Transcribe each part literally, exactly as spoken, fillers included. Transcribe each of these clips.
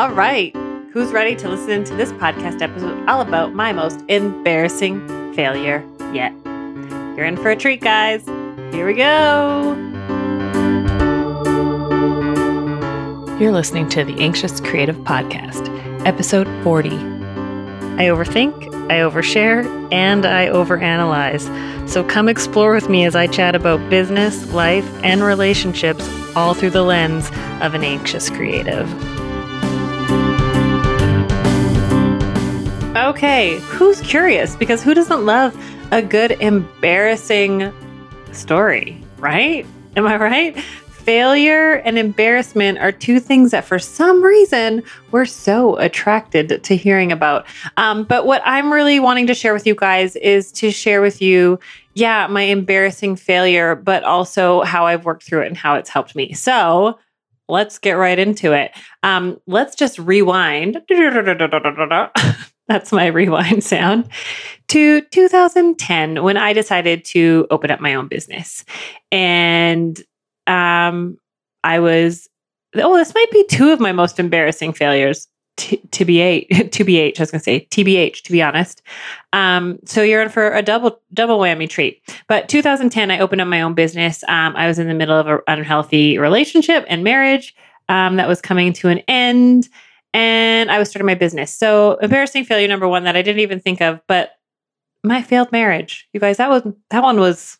All right. Who's ready to listen to this podcast episode all about my most embarrassing failure yet? You're in for a treat, guys. Here we go. You're listening to the Anxious Creative Podcast, episode forty. I overthink, I overshare, and I overanalyze. So come explore with me as I chat about business, life, and relationships all through the lens of an anxious creative. Okay, who's curious? Because who doesn't love a good, embarrassing story, right? Am I right? Failure and embarrassment are two things that for some reason we're so attracted to hearing about. Um, but what I'm really wanting to share with you guys is to share with you, yeah, my embarrassing failure, but also how I've worked through it and how it's helped me. So let's get right into it. Um, let's just rewind. That's my rewind sound, to two thousand ten, when I decided to open up my own business. And um, I was, oh, this might be two of my most embarrassing failures, T B H, I was going to say T B H, to be honest. Um, so you're in for a double double whammy treat. But two thousand ten, I opened up my own business. Um, I was in the middle of an unhealthy relationship and marriage um, that was coming to an end. And I was starting my business. So embarrassing failure number one that I didn't even think of, but my failed marriage. You guys, that was that one was,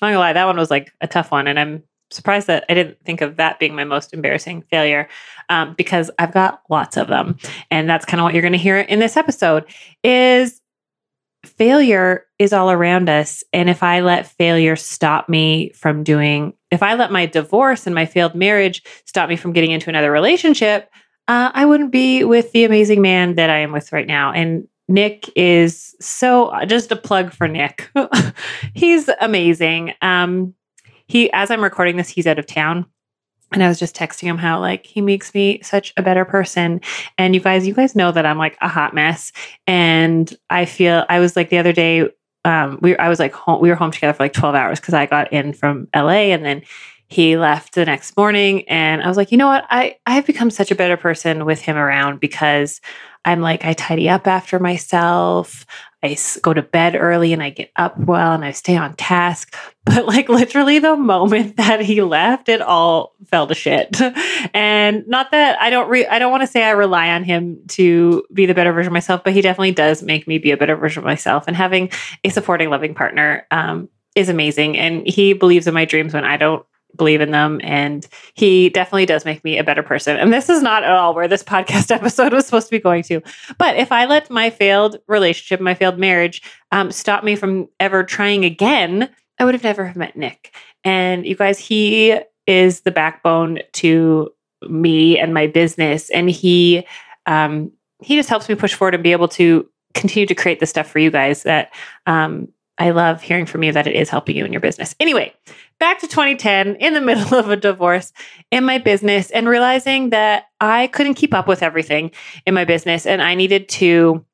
I'm not gonna lie, that one was like a tough one. And I'm surprised that I didn't think of that being my most embarrassing failure um, because I've got lots of them. And that's kind of what you're gonna hear in this episode is failure is all around us. And if I let failure stop me from doing, if I let my divorce and my failed marriage stop me from getting into another relationship, Uh, I wouldn't be with the amazing man that I am with right now. And Nick is so, just a plug for Nick. He's amazing. Um, he, as I'm recording this, he's out of town. And I was just texting him how like he makes me such a better person. And you guys, you guys know that I'm like a hot mess. And I feel, I was like the other day, um, we I was like, home, we were home together for like twelve hours because I got in from L A and then he left the next morning, and I was like, you know what? I, I've become such a better person with him around because I'm like, I tidy up after myself. I go to bed early and I get up well and I stay on task. But like literally the moment that he left, it all fell to shit. And not that I don't re- I don't want to say I rely on him to be the better version of myself, but he definitely does make me be a better version of myself. And having a supporting, loving partner um, is amazing. And he believes in my dreams when I don't believe in them. And he definitely does make me a better person. And this is not at all where this podcast episode was supposed to be going to. But if I let my failed relationship, my failed marriage, um, stop me from ever trying again, I would have never have met Nick. And you guys, he is the backbone to me and my business. And he, um, he just helps me push forward and be able to continue to create the stuff for you guys that, um, I love hearing from you that it is helping you in your business. Anyway, back to twenty ten, in the middle of a divorce in my business and realizing that I couldn't keep up with everything in my business and I needed to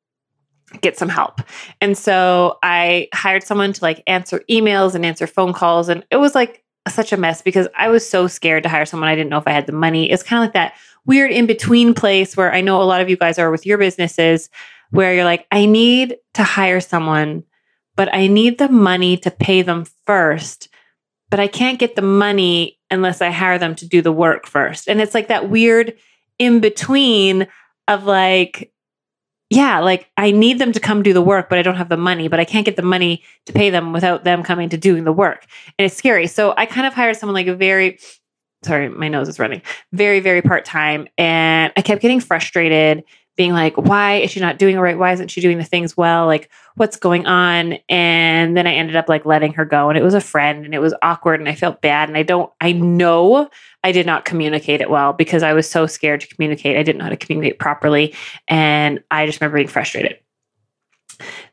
get some help. And so I hired someone to like answer emails and answer phone calls. And it was like such a mess because I was so scared to hire someone. I didn't know if I had the money. It's kind of like that weird in-between place where I know a lot of you guys are with your businesses where you're like, I need to hire someone, but I need the money to pay them first, but I can't get the money unless I hire them to do the work first. And it's like that weird in between of like, yeah, like I need them to come do the work, but I don't have the money, but I can't get the money to pay them without them coming to doing the work. And it's scary. So I kind of hired someone like a very, sorry, my nose is running, very, very part-time. And I kept getting frustrated being like, why is she not doing it right? Why isn't she doing the things well? Like, what's going on? And then I ended up like letting her go. And it was a friend and it was awkward and I felt bad. And I don't, I know I did not communicate it well because I was so scared to communicate. I didn't know how to communicate properly. And I just remember being frustrated.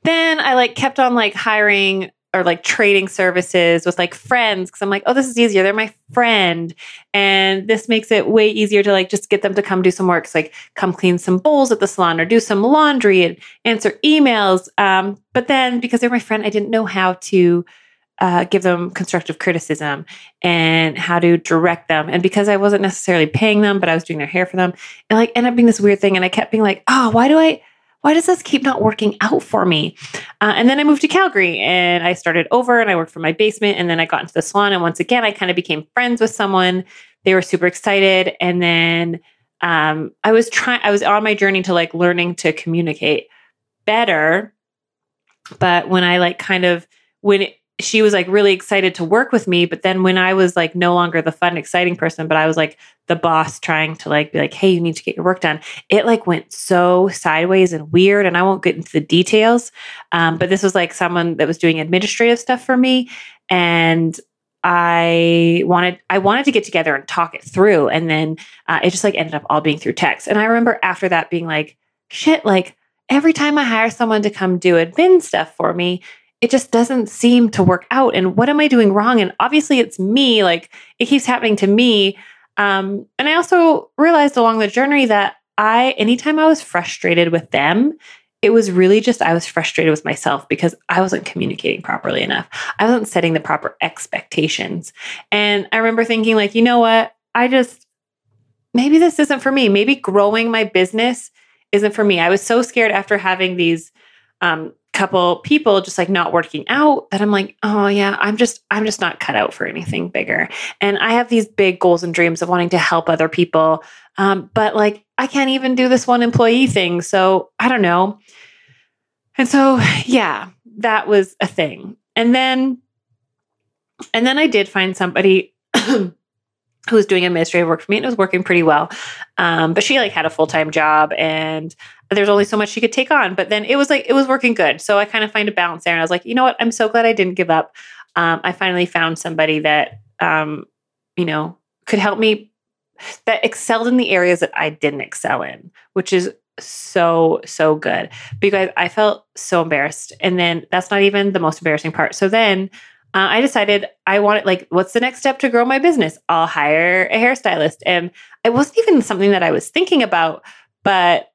Then I like kept on like hiring or like trading services with like friends. Cause I'm like, oh, this is easier. They're my friend. And this makes it way easier to like, just get them to come do some work. It's like come clean some bowls at the salon or do some laundry and answer emails. Um, but then because they're my friend, I didn't know how to uh, give them constructive criticism and how to direct them. And because I wasn't necessarily paying them, but I was doing their hair for them, it like ended up being this weird thing. And I kept being like, oh, why do I, why does this keep not working out for me? Uh, and then I moved to Calgary and I started over and I worked from my basement. And then I got into the salon. And once again, I kind of became friends with someone. They were super excited. And then um, I was trying, I was on my journey to like learning to communicate better. But when I like kind of, when it, she was like really excited to work with me, but then when I was like no longer the fun, exciting person, but I was like the boss trying to like be like, hey, you need to get your work done. It like went so sideways and weird. And I won't get into the details. Um, but this was like someone that was doing administrative stuff for me. And I wanted, I wanted to get together and talk it through. And then uh, it just like ended up all being through text. And I remember after that being like, shit, like every time I hire someone to come do admin stuff for me, it just doesn't seem to work out. And what am I doing wrong? And obviously it's me, like it keeps happening to me. Um, and I also realized along the journey that I, anytime I was frustrated with them, it was really just, I was frustrated with myself because I wasn't communicating properly enough. I wasn't setting the proper expectations. And I remember thinking like, you know what, I just, maybe this isn't for me. Maybe growing my business isn't for me. I was so scared after having these, um, couple people just like not working out that I'm like, oh yeah, I'm just, I'm just not cut out for anything bigger. And I have these big goals and dreams of wanting to help other people. Um, but like, I can't even do this one employee thing. So I don't know. And so, yeah, that was a thing. And then, and then I did find somebody who was doing administrative work for me and it was working pretty well. Um, but she like had a full-time job and there's only so much she could take on, but then it was like, it was working good. So I kind of find a balance there and I was like, you know what? I'm so glad I didn't give up. Um, I finally found somebody that, um, you know, could help me, that excelled in the areas that I didn't excel in, which is so, so good because I felt so embarrassed. And then that's not even the most embarrassing part. So then uh, I decided I wanted like, what's the next step to grow my business? I'll hire a hairstylist. And it wasn't even something that I was thinking about, but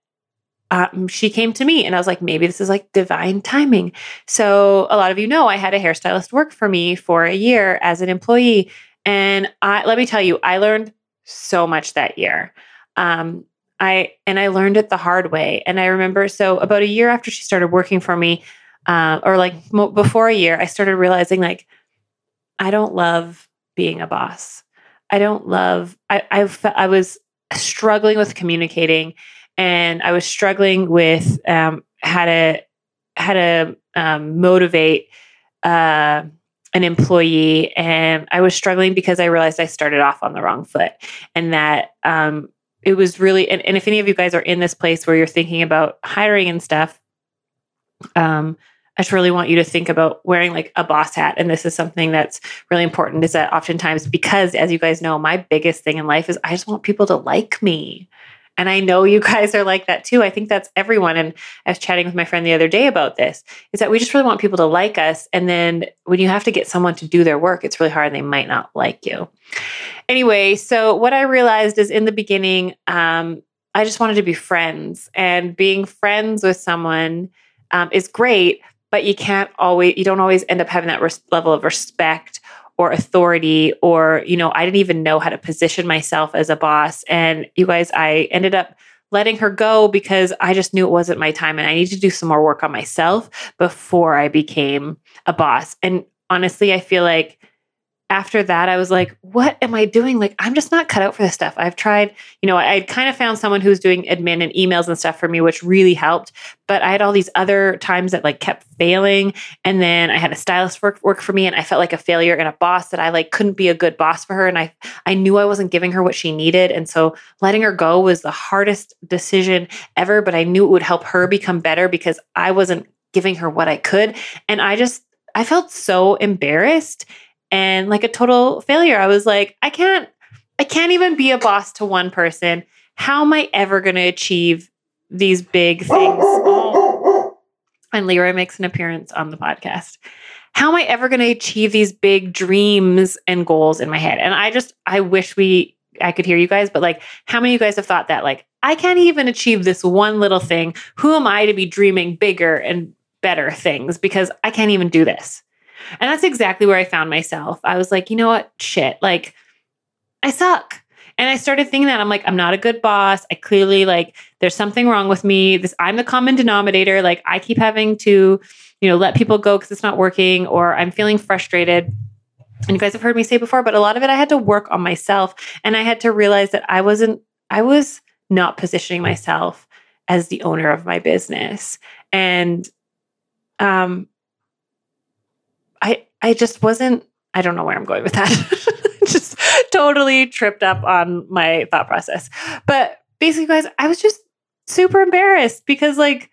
Um, she came to me and I was like, maybe this is like divine timing. So a lot of you know, I had a hairstylist work for me for a year as an employee. And I, let me tell you, I learned so much that year. Um, I, and I learned it the hard way. And I remember, so about a year after she started working for me, uh, or like mo- before a year, I started realizing like, I don't love being a boss. I don't love, I, I, I was struggling with communicating. And I was struggling with um, how to how to um, motivate uh, an employee, and I was struggling because I realized I started off on the wrong foot, and that um, it was really. And, and if any of you guys are in this place where you're thinking about hiring and stuff, um, I just really want you to think about wearing like a boss hat. And this is something that's really important. Is that oftentimes, because as you guys know, my biggest thing in life is I just want people to like me. And I know you guys are like that too. I think that's everyone. And I was chatting with my friend the other day about this, is that we just really want people to like us. And then when you have to get someone to do their work, it's really hard and they might not like you. Anyway, so what I realized is in the beginning, um, I just wanted to be friends. And being friends with someone um, is great, but you can't always, you don't always end up having that res- level of respect or authority, or, you know, I didn't even know how to position myself as a boss. And you guys, I ended up letting her go because I just knew it wasn't my time and I needed to do some more work on myself before I became a boss. And honestly, I feel like after that, I was like, what am I doing? Like, I'm just not cut out for this stuff. I've tried, you know, I I'd kind of found someone who was doing admin and emails and stuff for me, which really helped. But I had all these other times that like kept failing. And then I had a stylist work, work for me and I felt like a failure, and a boss that I like couldn't be a good boss for her. And I, I knew I wasn't giving her what she needed. And so letting her go was the hardest decision ever, but I knew it would help her become better because I wasn't giving her what I could. And I just, I felt so embarrassed and like a total failure. I was like, I can't, I can't even be a boss to one person. How am I ever going to achieve these big things? And Leroy makes an appearance on the podcast. How am I ever going to achieve these big dreams and goals in my head? And I just, I wish we, I could hear you guys, but like, how many of you guys have thought that like, I can't even achieve this one little thing. Who am I to be dreaming bigger and better things? Because I can't even do this. And that's exactly where I found myself. I was like, you know what? Shit, like I suck. And I started thinking that I'm like, I'm not a good boss. I clearly like, there's something wrong with me. This, I'm the common denominator. Like I keep having to, you know, let people go because it's not working, or I'm feeling frustrated. And you guys have heard me say before, but a lot of it, I had to work on myself, and I had to realize that I wasn't, I was not positioning myself as the owner of my business. And, um, I, I just wasn't, I don't know where I'm going with that. Just totally tripped up on my thought process. But basically, guys, I was just super embarrassed because, like,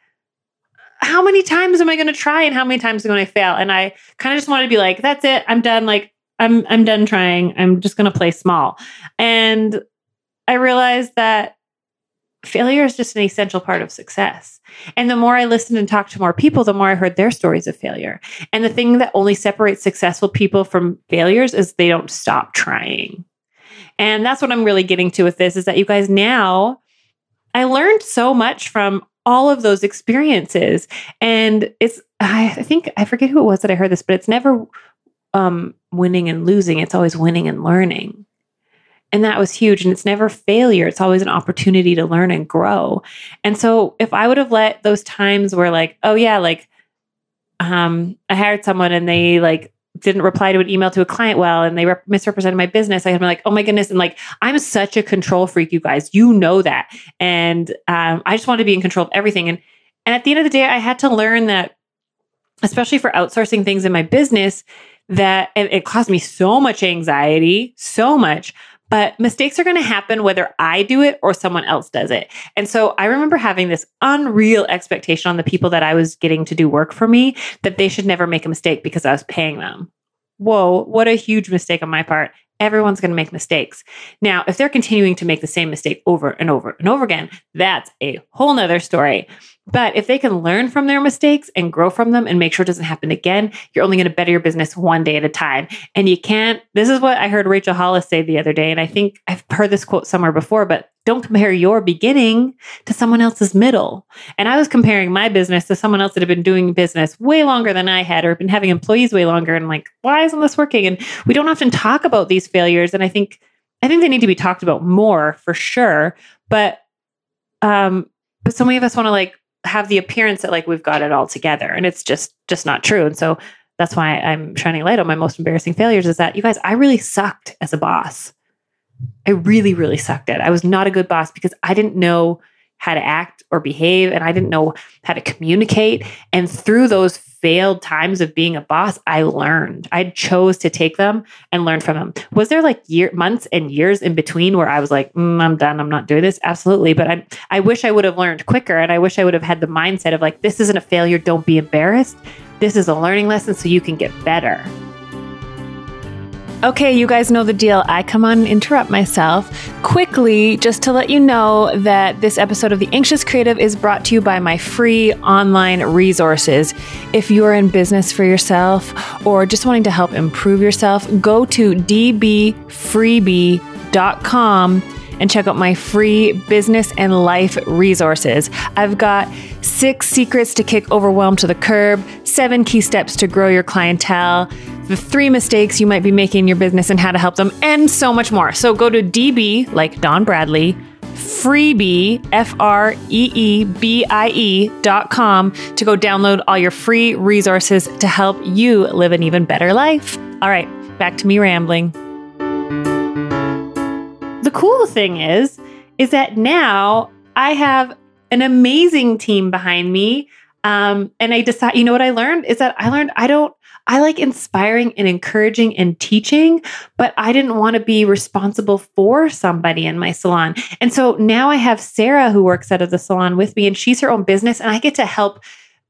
how many times am I going to try and how many times am I going to fail? And I kind of just wanted to be like, that's it. I'm done. Like, I'm I'm done trying. I'm just going to play small. And I realized that failure is just an essential part of success. And the more I listened and talked to more people, the more I heard their stories of failure. And the thing that only separates successful people from failures is they don't stop trying. And that's what I'm really getting to with this, is that you guys, now I learned so much from all of those experiences. And it's, I think, I forget who it was that I heard this, but it's never um, winning and losing. It's always winning and learning. And that was huge. And it's never failure. It's always an opportunity to learn and grow. And so if I would have let those times where like, oh yeah, like um, I hired someone and they like didn't reply to an email to a client well, and they rep- misrepresented my business, I had been like, oh my goodness. And like, I'm such a control freak, you guys, you know that. And um, I just wanted to be in control of everything. And, and at the end of the day, I had to learn that, especially for outsourcing things in my business, that it, it caused me so much anxiety, so much. But mistakes are going to happen whether I do it or someone else does it. And so I remember having this unreal expectation on the people that I was getting to do work for me, that they should never make a mistake because I was paying them. Whoa, what a huge mistake on my part. Everyone's going to make mistakes. Now, if they're continuing to make the same mistake over and over and over again, that's a whole nother story. But if they can learn from their mistakes and grow from them and make sure it doesn't happen again, you're only going to better your business one day at a time. And you can't, this is what I heard Rachel Hollis say the other day. And I think I've heard this quote somewhere before, but don't compare your beginning to someone else's middle. And I was comparing my business to someone else that had been doing business way longer than I had, or been having employees way longer. And I'm like, why isn't this working? And we don't often talk about these failures. And I think, I think they need to be talked about more for sure. But, um, but so many of us want to like, have the appearance that like we've got it all together, and it's just, just not true. And so that's why I'm shining light on my most embarrassing failures, is that you guys, I really sucked as a boss. I really, really sucked at it. I was not a good boss because I didn't know how to act or behave, and I didn't know how to communicate. And through those failed times of being a boss, I learned. I chose to take them and learn from them. Was there like year, months and years in between where I was like, mm, I'm done, I'm not doing this? Absolutely. But I I wish I would have learned quicker, and I wish I would have had the mindset of like, this isn't a failure, don't be embarrassed. This is a learning lesson so you can get better. Okay, you guys know the deal. I come on and interrupt myself quickly just to let you know that this episode of The Anxious Creative is brought to you by my free online resources. If you're in business for yourself or just wanting to help improve yourself, go to d b freebie dot com and check out my free business and life resources. I've got six secrets to kick overwhelm to the curb, seven key steps to grow your clientele, the three mistakes you might be making in your business and how to help them, and so much more. So go to D B, like Don Bradley, freebie, F R E E B I E dot com to go download all your free resources to help you live an even better life. All right, back to me rambling. The cool thing is, is that now I have an amazing team behind me. Um, and I decide, you know what I learned is that I learned, I don't, I like inspiring and encouraging and teaching, but I didn't want to be responsible for somebody in my salon. And so now I have Sarah, who works out of the salon with me, and she's her own business, and I get to help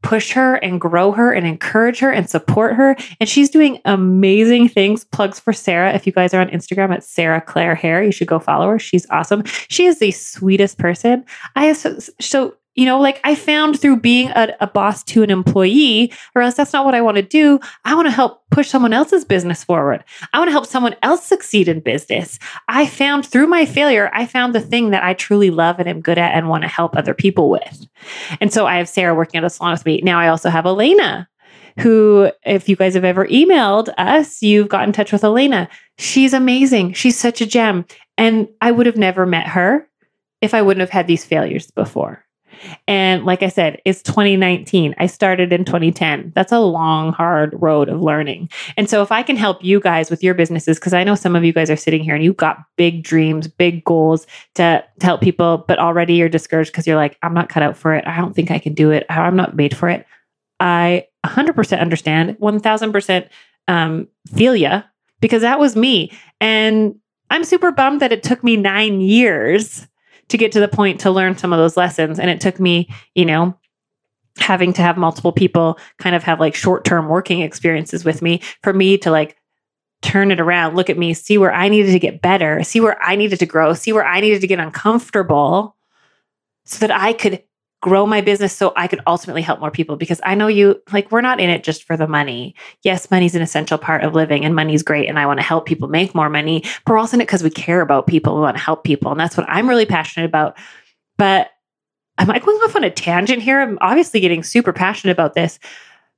push her and grow her and encourage her and support her. And she's doing amazing things. Plugs for Sarah. If you guys are on Instagram at Sarah Claire Hair, you should go follow her. She's awesome. She is the sweetest person. I have so, so you know, like I found through being a, a boss to an employee, I realized that's not what I want to do. I want to help push someone else's business forward. I want to help someone else succeed in business. I found through my failure, I found the thing that I truly love and am good at and want to help other people with. And so I have Sarah working at a salon with me. Now I also have Elena, who, if you guys have ever emailed us, you've got in touch with Elena. She's amazing. She's such a gem. And I would have never met her if I wouldn't have had these failures before. And like I said, it's twenty nineteen. I started in twenty ten. That's a long, hard road of learning. And so if I can help you guys with your businesses, because I know some of you guys are sitting here and you've got big dreams, big goals to, to help people, but already you're discouraged because you're like, I'm not cut out for it. I don't think I can do it. I'm not made for it. I one hundred percent understand, one thousand percent um, feel ya, because that was me. And I'm super bummed that it took me nine years to get to the point to learn some of those lessons. And it took me, you know, having to have multiple people kind of have like short-term working experiences with me for me to like turn it around, look at me, see where I needed to get better, see where I needed to grow, see where I needed to get uncomfortable so that I could grow my business so I could ultimately help more people. Because I know you, like, we're not in it just for the money. Yes, money's an essential part of living and money's great. And I want to help people make more money, but we're also in it because we care about people. We want to help people. And that's what I'm really passionate about. But am I going off on a tangent here? I'm obviously getting super passionate about this,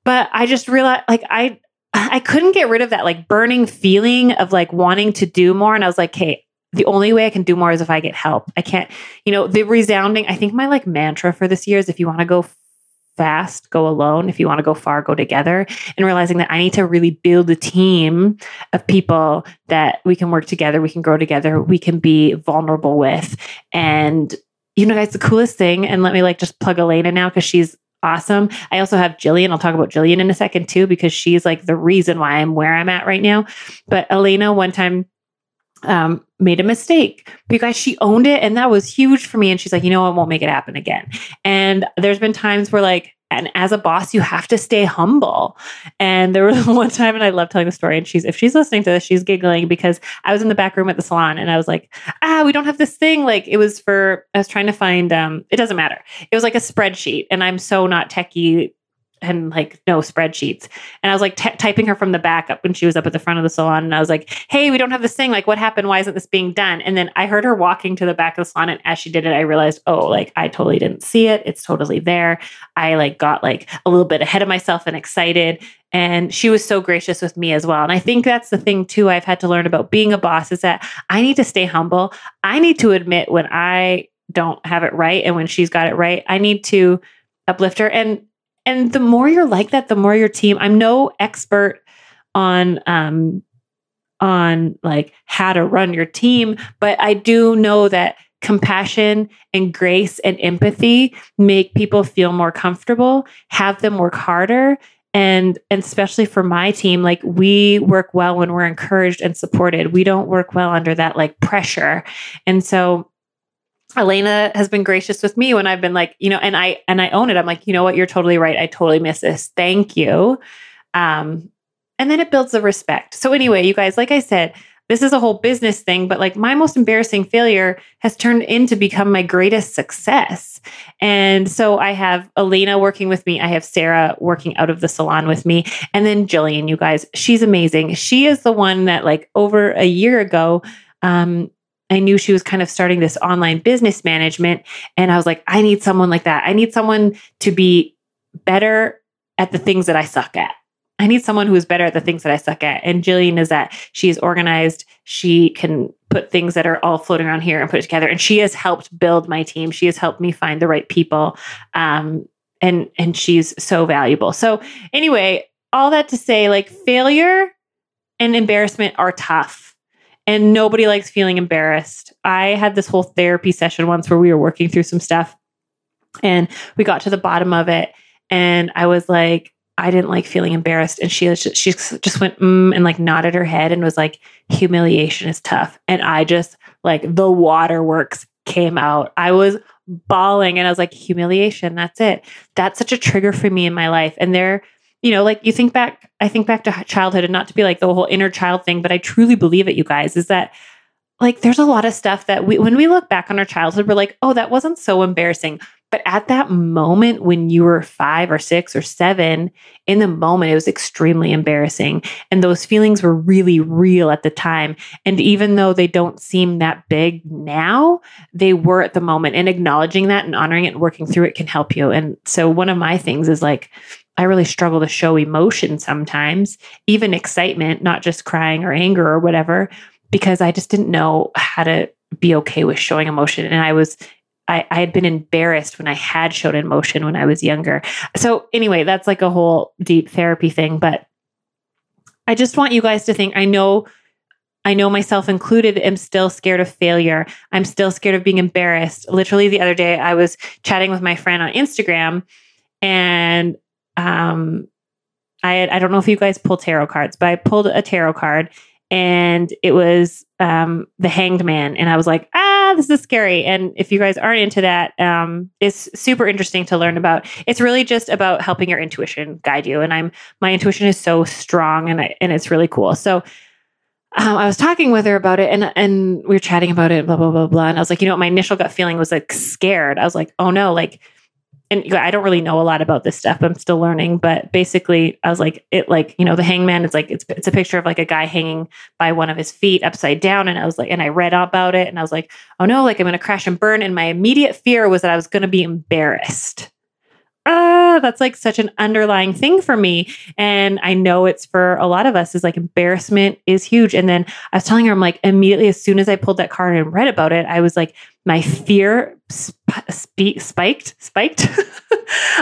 but I just realized like I, I couldn't get rid of that like burning feeling of like wanting to do more. And I was like, hey, the only way I can do more is if I get help. I can't, you know, the resounding, I think my like mantra for this year is if you want to go fast, go alone. If you want to go far, go together. And realizing that I need to really build a team of people that we can work together, we can grow together, we can be vulnerable with. And, you know, guys, the coolest thing, and let me like just plug Elena now because she's awesome. I also have Jillian. I'll talk about Jillian in a second too, because she's like the reason why I'm where I'm at right now. But Elena one time um, made a mistake because she owned it. And that was huge for me. And she's like, you know, I won't make it happen again. And there's been times where like, and as a boss, you have to stay humble. And there was one time, and I love telling the story, and she's, if she's listening to this, she's giggling because I was in the back room at the salon and I was like, ah, we don't have this thing. Like it was for, I was trying to find, um, it doesn't matter. It was like a spreadsheet, and I'm so not techie and like no spreadsheets. And I was like t- typing her from the back up when she was up at the front of the salon. And I was like, hey, we don't have this thing. Like what happened? Why isn't this being done? And then I heard her walking to the back of the salon. And as she did it, I realized, oh, like I totally didn't see it. It's totally there. I like got like a little bit ahead of myself and excited. And she was so gracious with me as well. And I think that's the thing too I've had to learn about being a boss is that I need to stay humble. I need to admit when I don't have it right. And when she's got it right, I need to uplift her. And And the more you're like that, the more your team, I'm no expert on, um, on like how to run your team, but I do know that compassion and grace and empathy make people feel more comfortable, have them work harder. And, and especially for my team, like we work well when we're encouraged and supported. We don't work well under that like pressure. And so Elena has been gracious with me when I've been like, you know, and I, and I own it. I'm like, you know what? You're totally right. I totally miss this. Thank you. Um, and then it builds the respect. So anyway, you guys, like I said, this is a whole business thing, but like my most embarrassing failure has turned into become my greatest success. And so I have Elena working with me. I have Sarah working out of the salon with me. And then Jillian, you guys, she's amazing. She is the one that like over a year ago, um, I knew she was kind of starting this online business management. And I was like, I need someone like that. I need someone to be better at the things that I suck at. I need someone who is better at the things that I suck at. And Jillian is that. She is organized. She can put things that are all floating around here and put it together. And she has helped build my team. She has helped me find the right people. Um, and, and she's so valuable. So anyway, all that to say, like failure and embarrassment are tough. And nobody likes feeling embarrassed. I had this whole therapy session once where we were working through some stuff and we got to the bottom of it. And I was like, I didn't like feeling embarrassed. And she, she just went, mm, and like nodded her head and was like, humiliation is tough. And I just like the waterworks came out. I was bawling and I was like, humiliation, that's it. That's such a trigger for me in my life. And there You know, like you think back, I think back to childhood, and not to be like the whole inner child thing, but I truly believe it, you guys, is that like there's a lot of stuff that we, when we look back on our childhood, we're like, oh, that wasn't so embarrassing. But at that moment, when you were five or six or seven, in the moment, it was extremely embarrassing. And those feelings were really real at the time. And even though they don't seem that big now, they were at the moment. And acknowledging that and honoring it and working through it can help you. And so one of my things is like, I really struggle to show emotion sometimes, even excitement, not just crying or anger or whatever, because I just didn't know how to be okay with showing emotion. And I was, I, I had been embarrassed when I had shown emotion when I was younger. So anyway, that's like a whole deep therapy thing, but I just want you guys to think, I know, I know myself included, am still scared of failure. I'm still scared of being embarrassed. Literally the other day I was chatting with my friend on Instagram, and um, I, I don't know if you guys pull tarot cards, but I pulled a tarot card, and it was um, the Hanged Man. And I was like, ah, this is scary. And if you guys aren't into that, um, it's super interesting to learn about. It's really just about helping your intuition guide you. And I'm, my intuition is so strong, and I, and it's really cool. So um, I was talking with her about it, and, and we were chatting about it, blah, blah, blah, blah. And I was like, you know what? My initial gut feeling was like scared. I was like, oh no, like, and I don't really know a lot about this stuff. I'm still learning, but basically I was like, it like, you know, the Hangman, it's like, it's, it's a picture of like a guy hanging by one of his feet upside down. And I was like, and I read about it, and I was like, oh no, like I'm going to crash and burn. And my immediate fear was that I was going to be embarrassed. Ah, that's like such an underlying thing for me. And I know it's for a lot of us, is like embarrassment is huge. And then I was telling her, I'm like, immediately, as soon as I pulled that card and read about it, I was like, my fear sp- sp- spiked, spiked,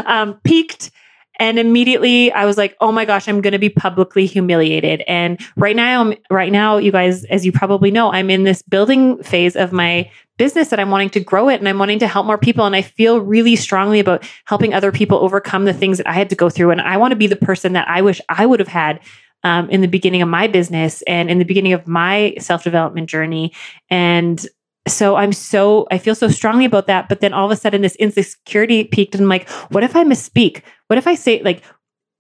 um, peaked. And immediately I was like, oh my gosh, I'm going to be publicly humiliated. And right now, I'm, right now, you guys, as you probably know, I'm in this building phase of my business that I'm wanting to grow it, and I'm wanting to help more people. And I feel really strongly about helping other people overcome the things that I had to go through. And I want to be the person that I wish I would have had um, in the beginning of my business and in the beginning of my self-development journey. And so I'm so, I feel so strongly about that. But then all of a sudden this insecurity peaked, and I'm like, what if I misspeak? What if I say like,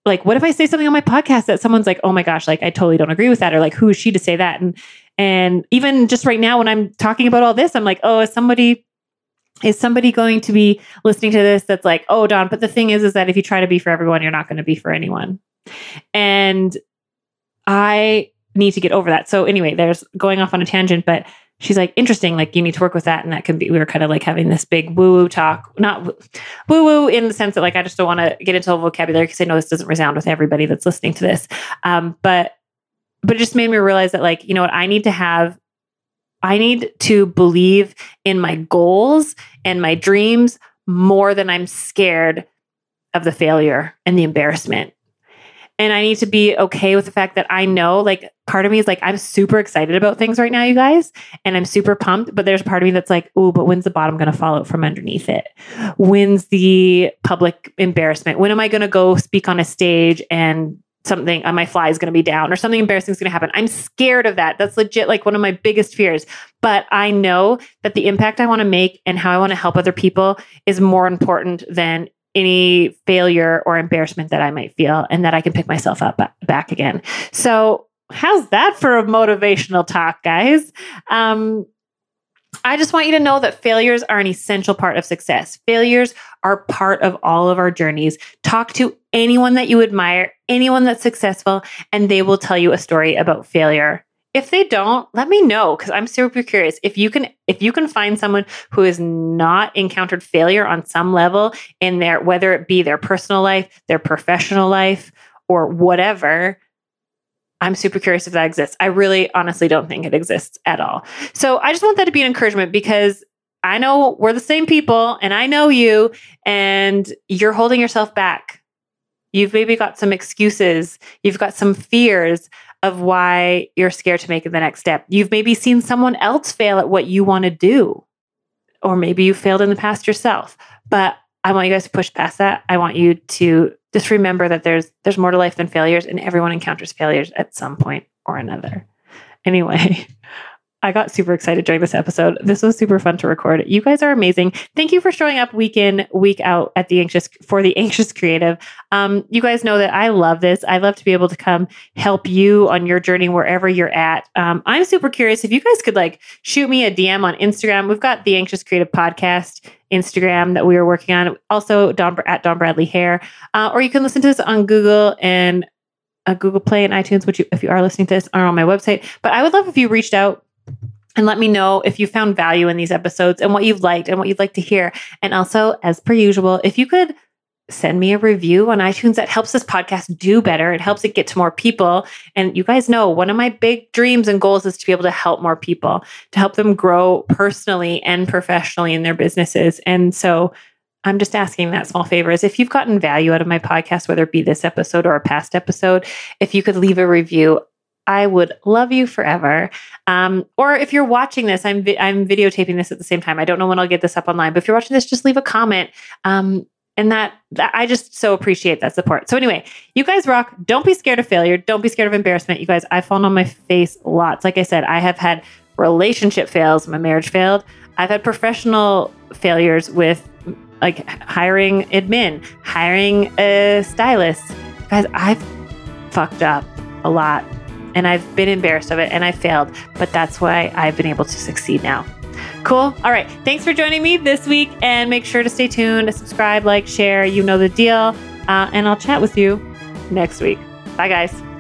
like, what if I say something on my podcast that someone's like, oh my gosh, like I totally don't agree with that. Or like, who is she to say that? And, and even just right now when I'm talking about all this, I'm like, oh, is somebody, is somebody going to be listening to this? That's like, oh, Dawn, but the thing is, is that if you try to be for everyone, you're not going to be for anyone. And I need to get over that. So anyway, there's going off on a tangent, but she's like, interesting, like you need to work with that. And that could be, we were kind of like having this big woo-woo talk, not woo-woo in the sense that like, I just don't want to get into a vocabulary because I know this doesn't resound with everybody that's listening to this. Um, but, but it just made me realize that like, you know what, I need to have, I need to believe in my goals and my dreams more than I'm scared of the failure and the embarrassment. And I need to be okay with the fact that I know, like, part of me is like, I'm super excited about things right now, you guys, and I'm super pumped. But there's a part of me that's like, oh, but when's the bottom going to fall out from underneath it? When's the public embarrassment? When am I going to go speak on a stage and something, uh, my fly is going to be down or something embarrassing is going to happen? I'm scared of that. That's legit, like one of my biggest fears. But I know that the impact I want to make and how I want to help other people is more important than any failure or embarrassment that I might feel, and that I can pick myself up back again. So how's that for a motivational talk, guys? Um, I just want you to know that failures are an essential part of success. Failures are part of all of our journeys. Talk to anyone that you admire, anyone that's successful, and they will tell you a story about failure. If they don't, let me know, because I'm super curious. If you can, if you can find someone who has not encountered failure on some level in their, whether it be their personal life, their professional life, or whatever, I'm super curious if that exists. I really honestly don't think it exists at all. So I just want that to be an encouragement, because I know we're the same people, and I know you, and you're holding yourself back. You've maybe got some excuses. You've got some fears of why you're scared to make the next step. You've maybe seen someone else fail at what you want to do, or maybe you failed in the past yourself. But I want you guys to push past that. I want you to just remember that there's there's more to life than failures, and everyone encounters failures at some point or another. Anyway, I got super excited during this episode. This was super fun to record. You guys are amazing. Thank you for showing up week in, week out at the Anxious for the Anxious Creative. Um, you guys know that I love this. I love to be able to come help you on your journey wherever you're at. Um, I'm super curious if you guys could like shoot me a D M on Instagram. We've got the Anxious Creative Podcast Instagram that we are working on. Also, Don, at Don Bradley Hair, uh, or you can listen to this on Google and uh, Google Play and iTunes, which you, if you are listening to this, are on my website. But I would love if you reached out and let me know if you found value in these episodes and what you've liked and what you'd like to hear. And also, as per usual, if you could send me a review on iTunes. That helps this podcast do better. It helps it get to more people. And you guys know one of my big dreams and goals is to be able to help more people, to help them grow personally and professionally in their businesses. And so I'm just asking that small favor is if you've gotten value out of my podcast, whether it be this episode or a past episode, if you could leave a review, I would love you forever. Um, or if you're watching this, I'm vi- I'm videotaping this at the same time. I don't know when I'll get this up online, but if you're watching this, just leave a comment. Um, and that, that I just so appreciate that support. So anyway, you guys rock. Don't be scared of failure. Don't be scared of embarrassment. You guys, I've fallen on my face lots. Like I said, I have had relationship fails. My marriage failed. I've had professional failures with like hiring admin, hiring a stylist. Guys, I've fucked up a lot. And I've been embarrassed of it and I failed, but that's why I've been able to succeed now. Cool. All right. Thanks for joining me this week and make sure to stay tuned, subscribe, like, share, you know the deal. Uh, and I'll chat with you next week. Bye guys.